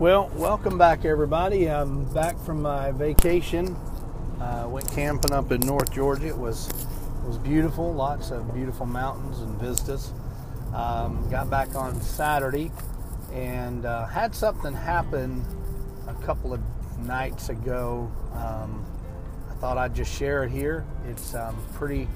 Well, welcome back, everybody. I'm back from my vacation. Went camping up in North Georgia. It was beautiful, lots of beautiful mountains and vistas. Got back on Saturday and had something happen a couple of nights ago. I thought I'd just share it here. It's pretty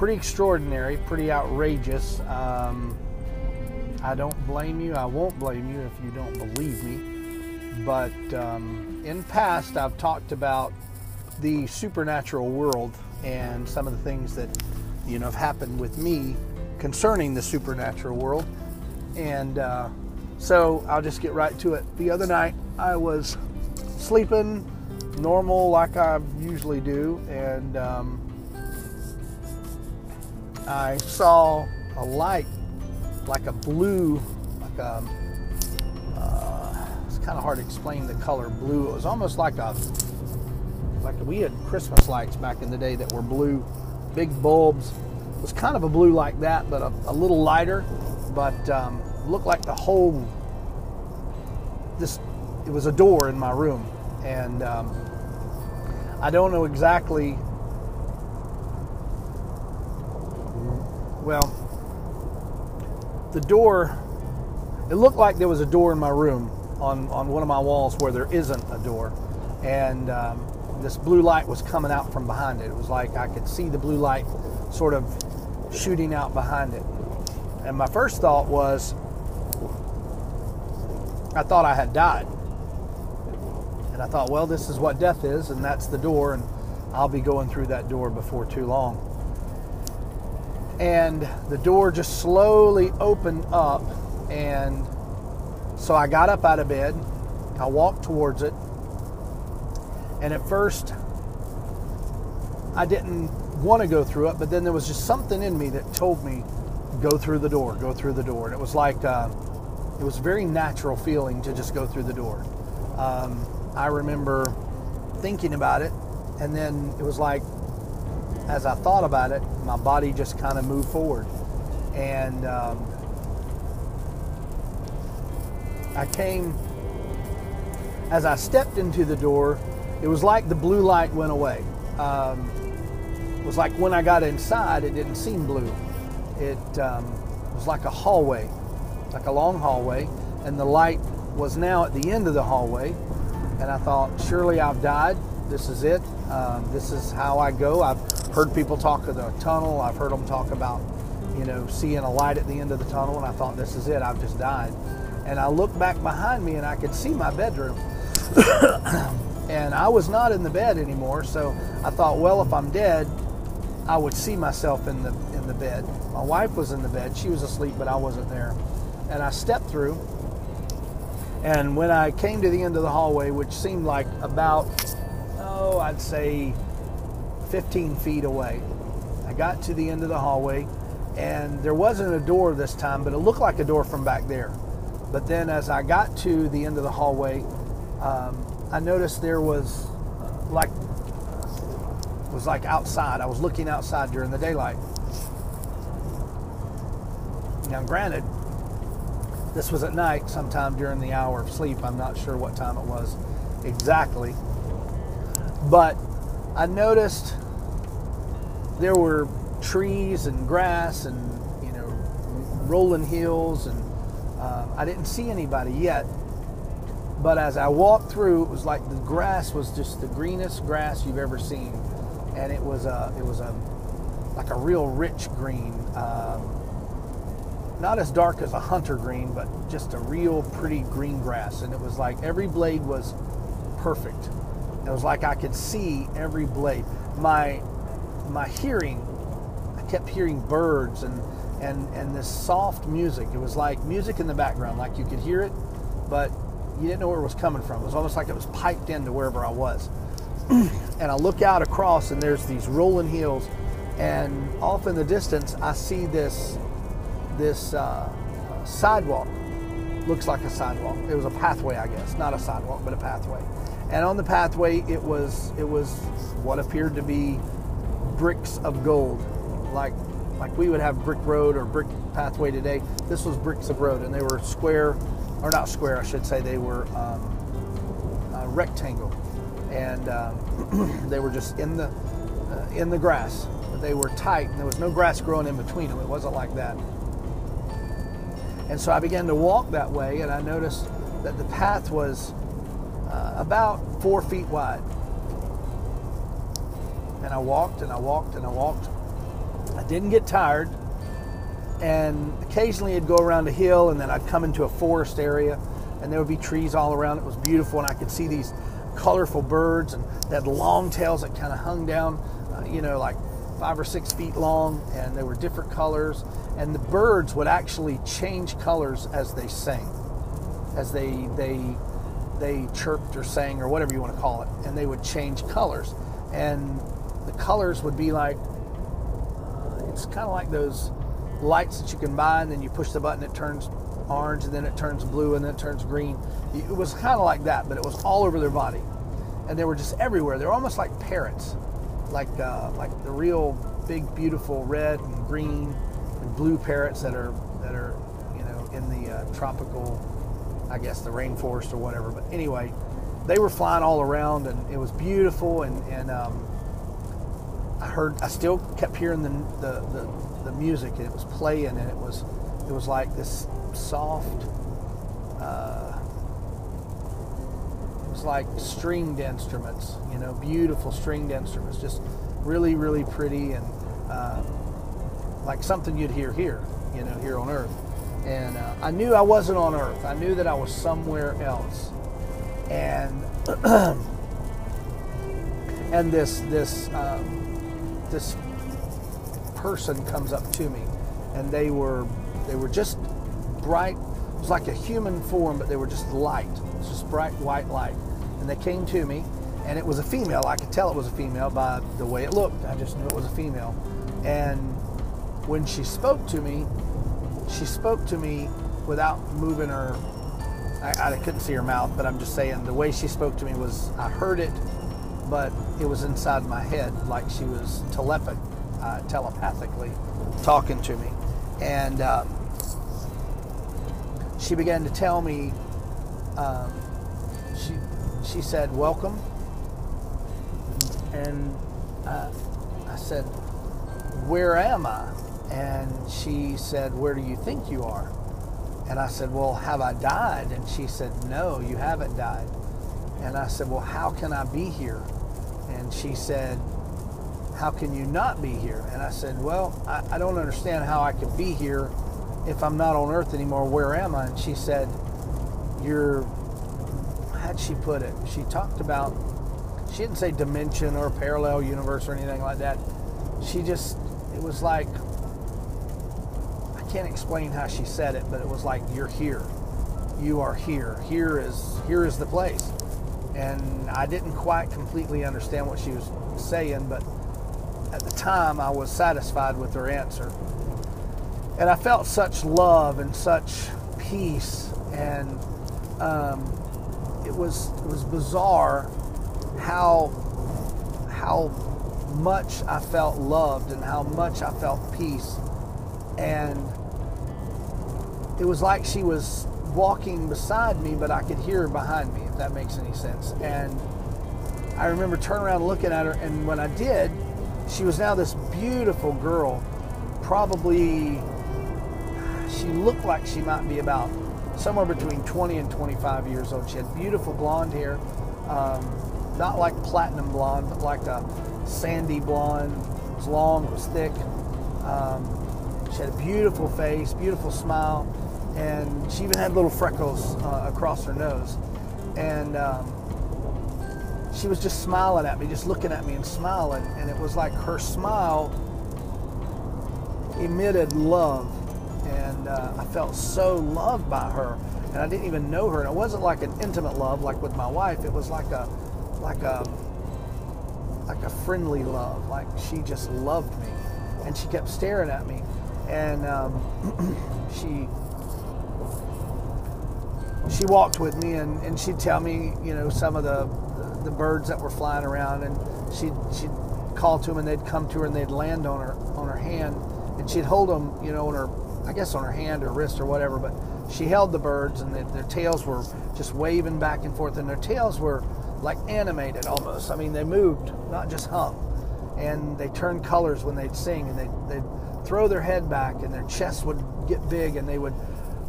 extraordinary, pretty outrageous. I don't blame you. I won't blame you if you don't believe me. But in past, I've talked about the supernatural world and some of the things that have happened with me concerning the supernatural world. And so I'll just get right to it. The other night, I was sleeping normal like I usually do, and I saw a light, like a blue, like a, it's kind of hard to explain the color blue. It was almost like a, we had Christmas lights back in the day that were blue, big bulbs. It was kind of a blue like that, but a little lighter, but looked like the whole, it was a door in my room. And I don't know exactly, well, the door, it looked like there was a door in my room on one of my walls where there isn't a door. And this blue light was coming out from behind it. It was like I could see the blue light sort of shooting out behind it. And my first thought was, I thought I had died. And I thought, well, this is what death is, and that's the door, and I'll be going through that door before too long. And the door just slowly opened up, and so I got up out of bed, I walked towards it, and at first I didn't want to go through it, but then there was just something in me that told me, go through the door, go through the door. And it was like, it was a very natural feeling to just go through the door. I remember thinking about it, and then it was like, as I thought about it, my body just kind of moved forward. And as I stepped into the door, it was like the blue light went away. It was like when I got inside, it didn't seem blue. It was like a hallway, like a long hallway, and the light was now at the end of the hallway. And I thought, surely I've died. This is it. This is how I go. I've heard people talk of the tunnel. I've heard them talk about, seeing a light at the end of the tunnel. And I thought, this is it. I've just died. And I looked back behind me, and I could see my bedroom. And I was not in the bed anymore. So I thought, well, if I'm dead, I would see myself in the bed. My wife was in the bed. She was asleep, but I wasn't there. And I stepped through. And when I came to the end of the hallway, which seemed like about, I'd say 15 feet away, I got to the end of the hallway, and there wasn't a door this time, but it looked like a door from back there. But then as I got to the end of the hallway, I noticed there was like outside. I was looking outside during the daylight. Now, granted, this was at night, sometime during the hour of sleep. I'm not sure what time it was exactly. But I noticed there were trees and grass and, rolling hills. And I didn't see anybody yet. But as I walked through, it was like the grass was just the greenest grass you've ever seen. And it was like a real rich green. Not as dark as a hunter green, but just a real pretty green grass. And it was like every blade was perfect. It was like I could see every blade. My hearing, I kept hearing birds and this soft music. It was like music in the background, like you could hear it, but you didn't know where it was coming from. It was almost like it was piped into wherever I was. And I look out across, and there's these rolling hills, and off in the distance, I see this sidewalk. Looks like a sidewalk. It was a pathway, I guess. Not a sidewalk, but a pathway. And on the pathway, it was what appeared to be bricks of gold, like we would have brick road or brick pathway today. This was bricks of road, and they were square or not square, I should say. They were rectangle, and they were just in the grass. They were tight, and there was no grass growing in between them. It wasn't like that. And so I began to walk that way, and I noticed that the path was about 4 feet wide. And I walked, and I walked, and I walked. I didn't get tired, and occasionally I'd go around a hill, and then I'd come into a forest area, and there would be trees all around. It was beautiful, and I could see these colorful birds, and they had long tails that kind of hung down, you know, like 5 or 6 feet long, and they were different colors. And the birds would actually change colors as they sang, as they chirped or sang or whatever you want to call it, and they would change colors. And the colors would be like, it's kind of like those lights that you can buy, and then you push the button, it turns orange, and then it turns blue, and then it turns green. It was kind of like that, but it was all over their body, and they were just everywhere. They were almost like parrots, like the real big, beautiful red and green and blue parrots that are you know, in the tropical, I guess, the rainforest or whatever. But anyway, they were flying all around, and it was beautiful. And I still kept hearing the music, and it was playing, and it was like this soft, it was like stringed instruments, you know, beautiful stringed instruments, just really, really pretty, and like something you'd hear here, you know, here on Earth. And I knew I wasn't on Earth. I knew that I was somewhere else. And and this person comes up to me, and they were just bright. It was like a human form, but they were just light. It was just bright white light. And they came to me, and it was a female. I could tell it was a female by the way it looked. I just knew it was a female. And when she spoke to me without moving her. I couldn't see her mouth, but I'm just saying the way she spoke to me was, I heard it, but it was inside my head, like she was telepathically talking to me. And she began to tell me, she said, "Welcome." And I said, "Where am I?" And she said, "Where do you think you are?" And I said, "Well, have I died?" And she said, "No, you haven't died." And I said, "Well, how can I be here?" And she said, "How can you not be here?" And I said, "Well, I don't understand how I could be here if I'm not on Earth anymore. Where am I?" And she said, how'd she put it? She talked about, she didn't say dimension or parallel universe or anything like that. She just, it was like, I can't explain how she said it, but it was like, "You're here. You are here. Here is the place." And I didn't quite completely understand what she was saying, but at the time I was satisfied with her answer. And I felt such love and such peace, and it was bizarre how much I felt loved and how much I felt peace. And it was like she was walking beside me, but I could hear her behind me, if that makes any sense. And I remember turning around and looking at her, and when I did, she was now this beautiful girl. Probably, she looked like she might be about somewhere between 20 and 25 years old. She had beautiful blonde hair, not like platinum blonde, but like a sandy blonde. It was long, it was thick. She had a beautiful face, beautiful smile, and she even had little freckles across her nose. And she was just smiling at me, just looking at me and smiling. And it was like her smile emitted love. And I felt so loved by her. And I didn't even know her. And it wasn't like an intimate love, like with my wife. It was like a friendly love. Like she just loved me. And she kept staring at me. And she walked with me, and she'd tell me, you know, some of the birds that were flying around, and she'd call to them, and they'd come to her, and they'd land on her hand, and she'd hold them, you know, on her hand or wrist or whatever, but she held the birds, and their tails were just waving back and forth, and their tails were like animated almost. I mean, they moved, not just hung. And they turned colors when they'd sing, and they'd throw their head back, and their chest would get big, and they would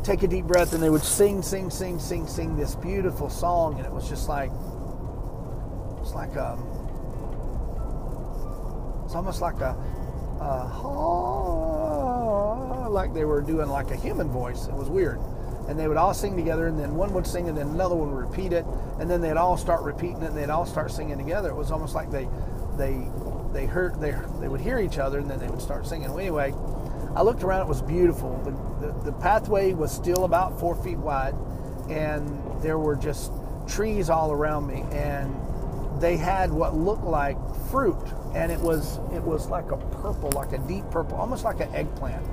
take a deep breath, and they would sing this beautiful song. And it was just like, it's almost like like they were doing like a human voice. It was weird. And they would all sing together, and then one would sing, and then another one would repeat it, and then they'd all start repeating it, and they'd all start singing together. It was almost like they would hear each other, and then they would start singing. Well, anyway, I looked around. It was beautiful. The pathway was still about 4 feet wide, and there were just trees all around me, and they had what looked like fruit, and it was like a purple, like a deep purple, almost like an eggplant.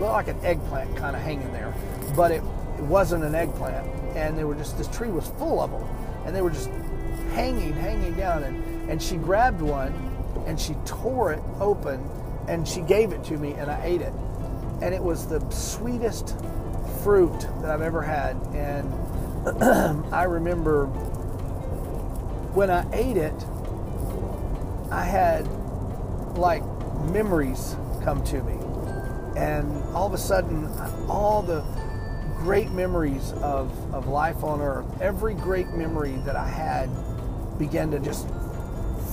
Well, like an eggplant kind of hanging there, but it wasn't an eggplant. And they were just, this tree was full of them, and they were just hanging down. And she grabbed one, and she tore it open, and she gave it to me, and I ate it. And it was the sweetest fruit that I've ever had. And I remember when I ate it, I had like memories come to me. And all of a sudden, all the great memories of life on earth, every great memory that I had began to just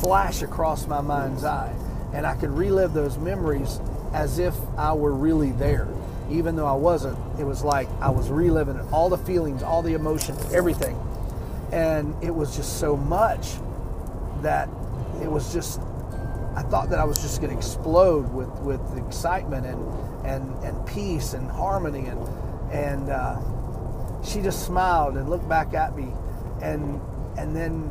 flash across my mind's eye. And I could relive those memories as if I were really there. Even though I wasn't, it was like I was reliving it. All the feelings, all the emotions, everything. And it was just so much that it was just, I thought that I was just going to explode with excitement and peace and harmony. And she just smiled and looked back at me. And then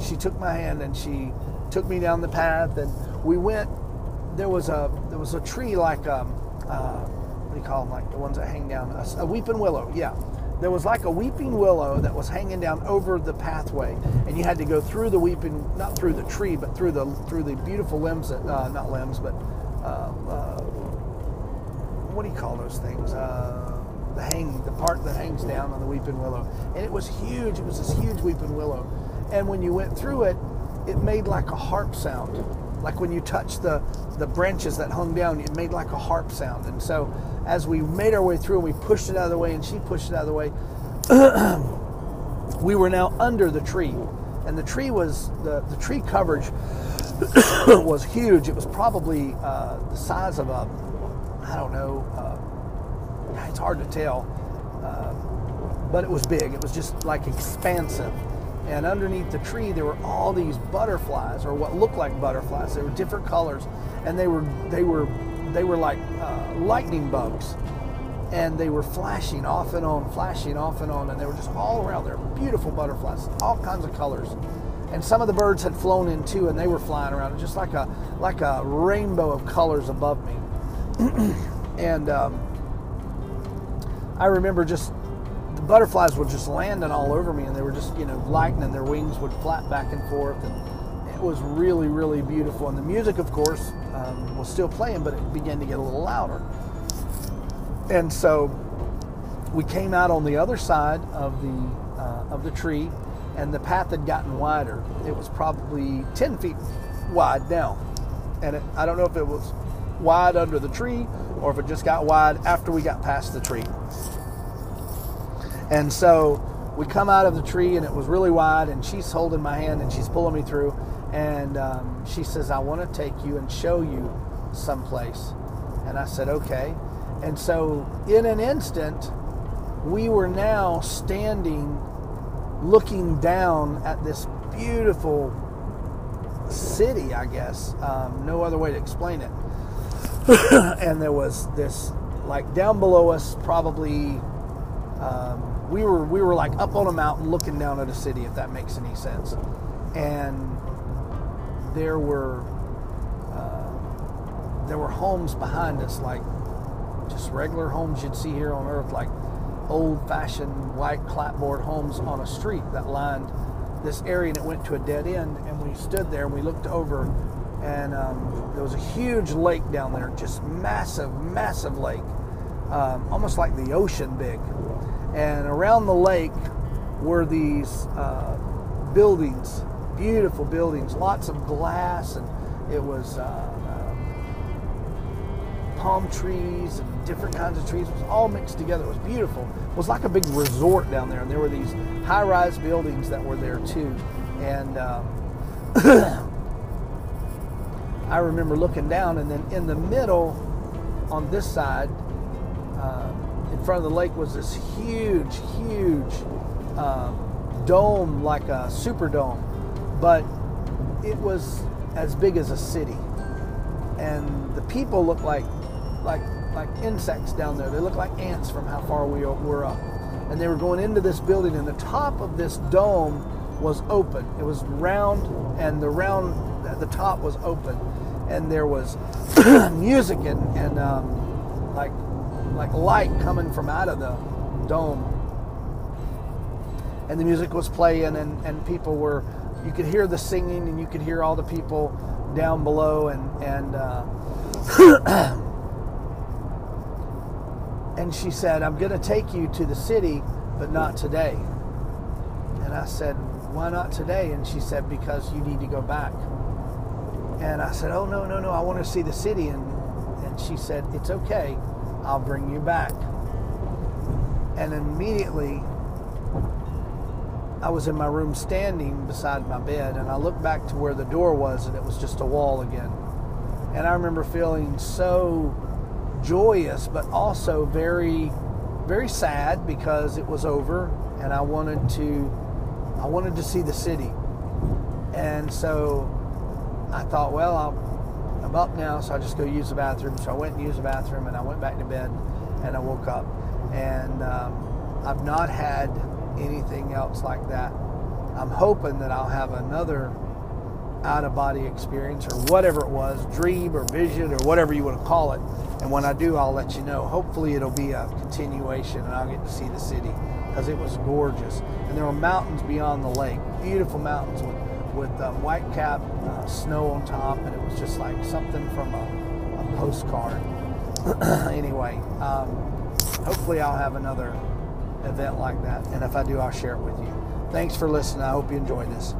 she took my hand, and she took me down the path, and we went. There was a tree like what do you call them? Like the ones that hang down. A weeping willow. Yeah, there was like a weeping willow that was hanging down over the pathway, and you had to go through the weeping, not through the tree, but through the beautiful limbs that not limbs, but what do you call those things? The part that hangs down on the weeping willow, and it was huge. It was this huge weeping willow, and when you went through it, it made like a harp sound. Like when you touched the branches that hung down, it made like a harp sound. And so as we made our way through, and we pushed it out of the way, and she pushed it out of the way, we were now under the tree. And the tree was, the tree coverage was huge. It was probably the size of it's hard to tell, but it was big. It was just like expansive. And underneath the tree, there were all these butterflies, or what looked like butterflies. They were different colors, and they were like lightning bugs, and they were flashing off and on, and they were just all around. They were beautiful butterflies, all kinds of colors, and some of the birds had flown in too, and they were flying around, just like a rainbow of colors above me. And I remember just. Butterflies were just landing all over me, and they were just, lightning. Their wings would flap back and forth, and it was really, really beautiful. And the music, of course, was still playing, but it began to get a little louder. And so we came out on the other side of the tree, and the path had gotten wider. It was probably 10 feet wide now, and I don't know if it was wide under the tree or if it just got wide after we got past the tree. And so we come out of the tree, and it was really wide, and she's holding my hand, and she's pulling me through, and she says, I want to take you and show you someplace. And I said, okay. And so in an instant, we were now standing, looking down at this beautiful city, I guess. No other way to explain it. And there was this, like down below us, probably... we were like up on a mountain looking down at a city, if that makes any sense. And there were homes behind us, like just regular homes you'd see here on earth, like old-fashioned white clapboard homes on a street that lined this area, and it went to a dead end. And we stood there and we looked over, and there was a huge lake down there, just massive lake. almost like the ocean big. And around the lake were these buildings, beautiful buildings, lots of glass, and it was palm trees and different kinds of trees. It was all mixed together. It was beautiful. It was like a big resort down there, and there were these high-rise buildings that were there too. And I remember looking down, and then in the middle on this side, in front of the lake, was this huge dome, like a Superdome, but it was as big as a city. And the people looked like insects down there. They looked like ants from how far we were up. And they were going into this building, and the top of this dome was open. It was round, and the round at the top was open. And there was music and like light coming from out of the dome. And the music was playing, and people were, you could hear the singing, and you could hear all the people down below, and she said, "I'm going to take you to the city, but not today." And I said, "Why not today?" And she said, "Because you need to go back." And I said, "Oh, no, I want to see the city." And she said, "It's okay, I'll bring you back." And immediately, I was in my room standing beside my bed, and I looked back to where the door was, and it was just a wall again. And I remember feeling so joyous, but also very, very sad, because it was over, and I wanted to see the city. And so I thought, well, I'm up now, so I'll just go use the bathroom. So I went and used the bathroom, and I went back to bed, and I woke up. And I've not had anything else like that. I'm hoping that I'll have another out-of-body experience, or whatever it was, dream or vision or whatever you want to call it. And when I do, I'll let you know. Hopefully it'll be a continuation, and I'll get to see the city, because it was gorgeous. And there were mountains beyond the lake, beautiful mountains with white-capped snow on top, and it was just like something from a postcard. Anyway, hopefully I'll have another event like that, and if I do, I'll share it with you. Thanks for listening. I hope you enjoyed this.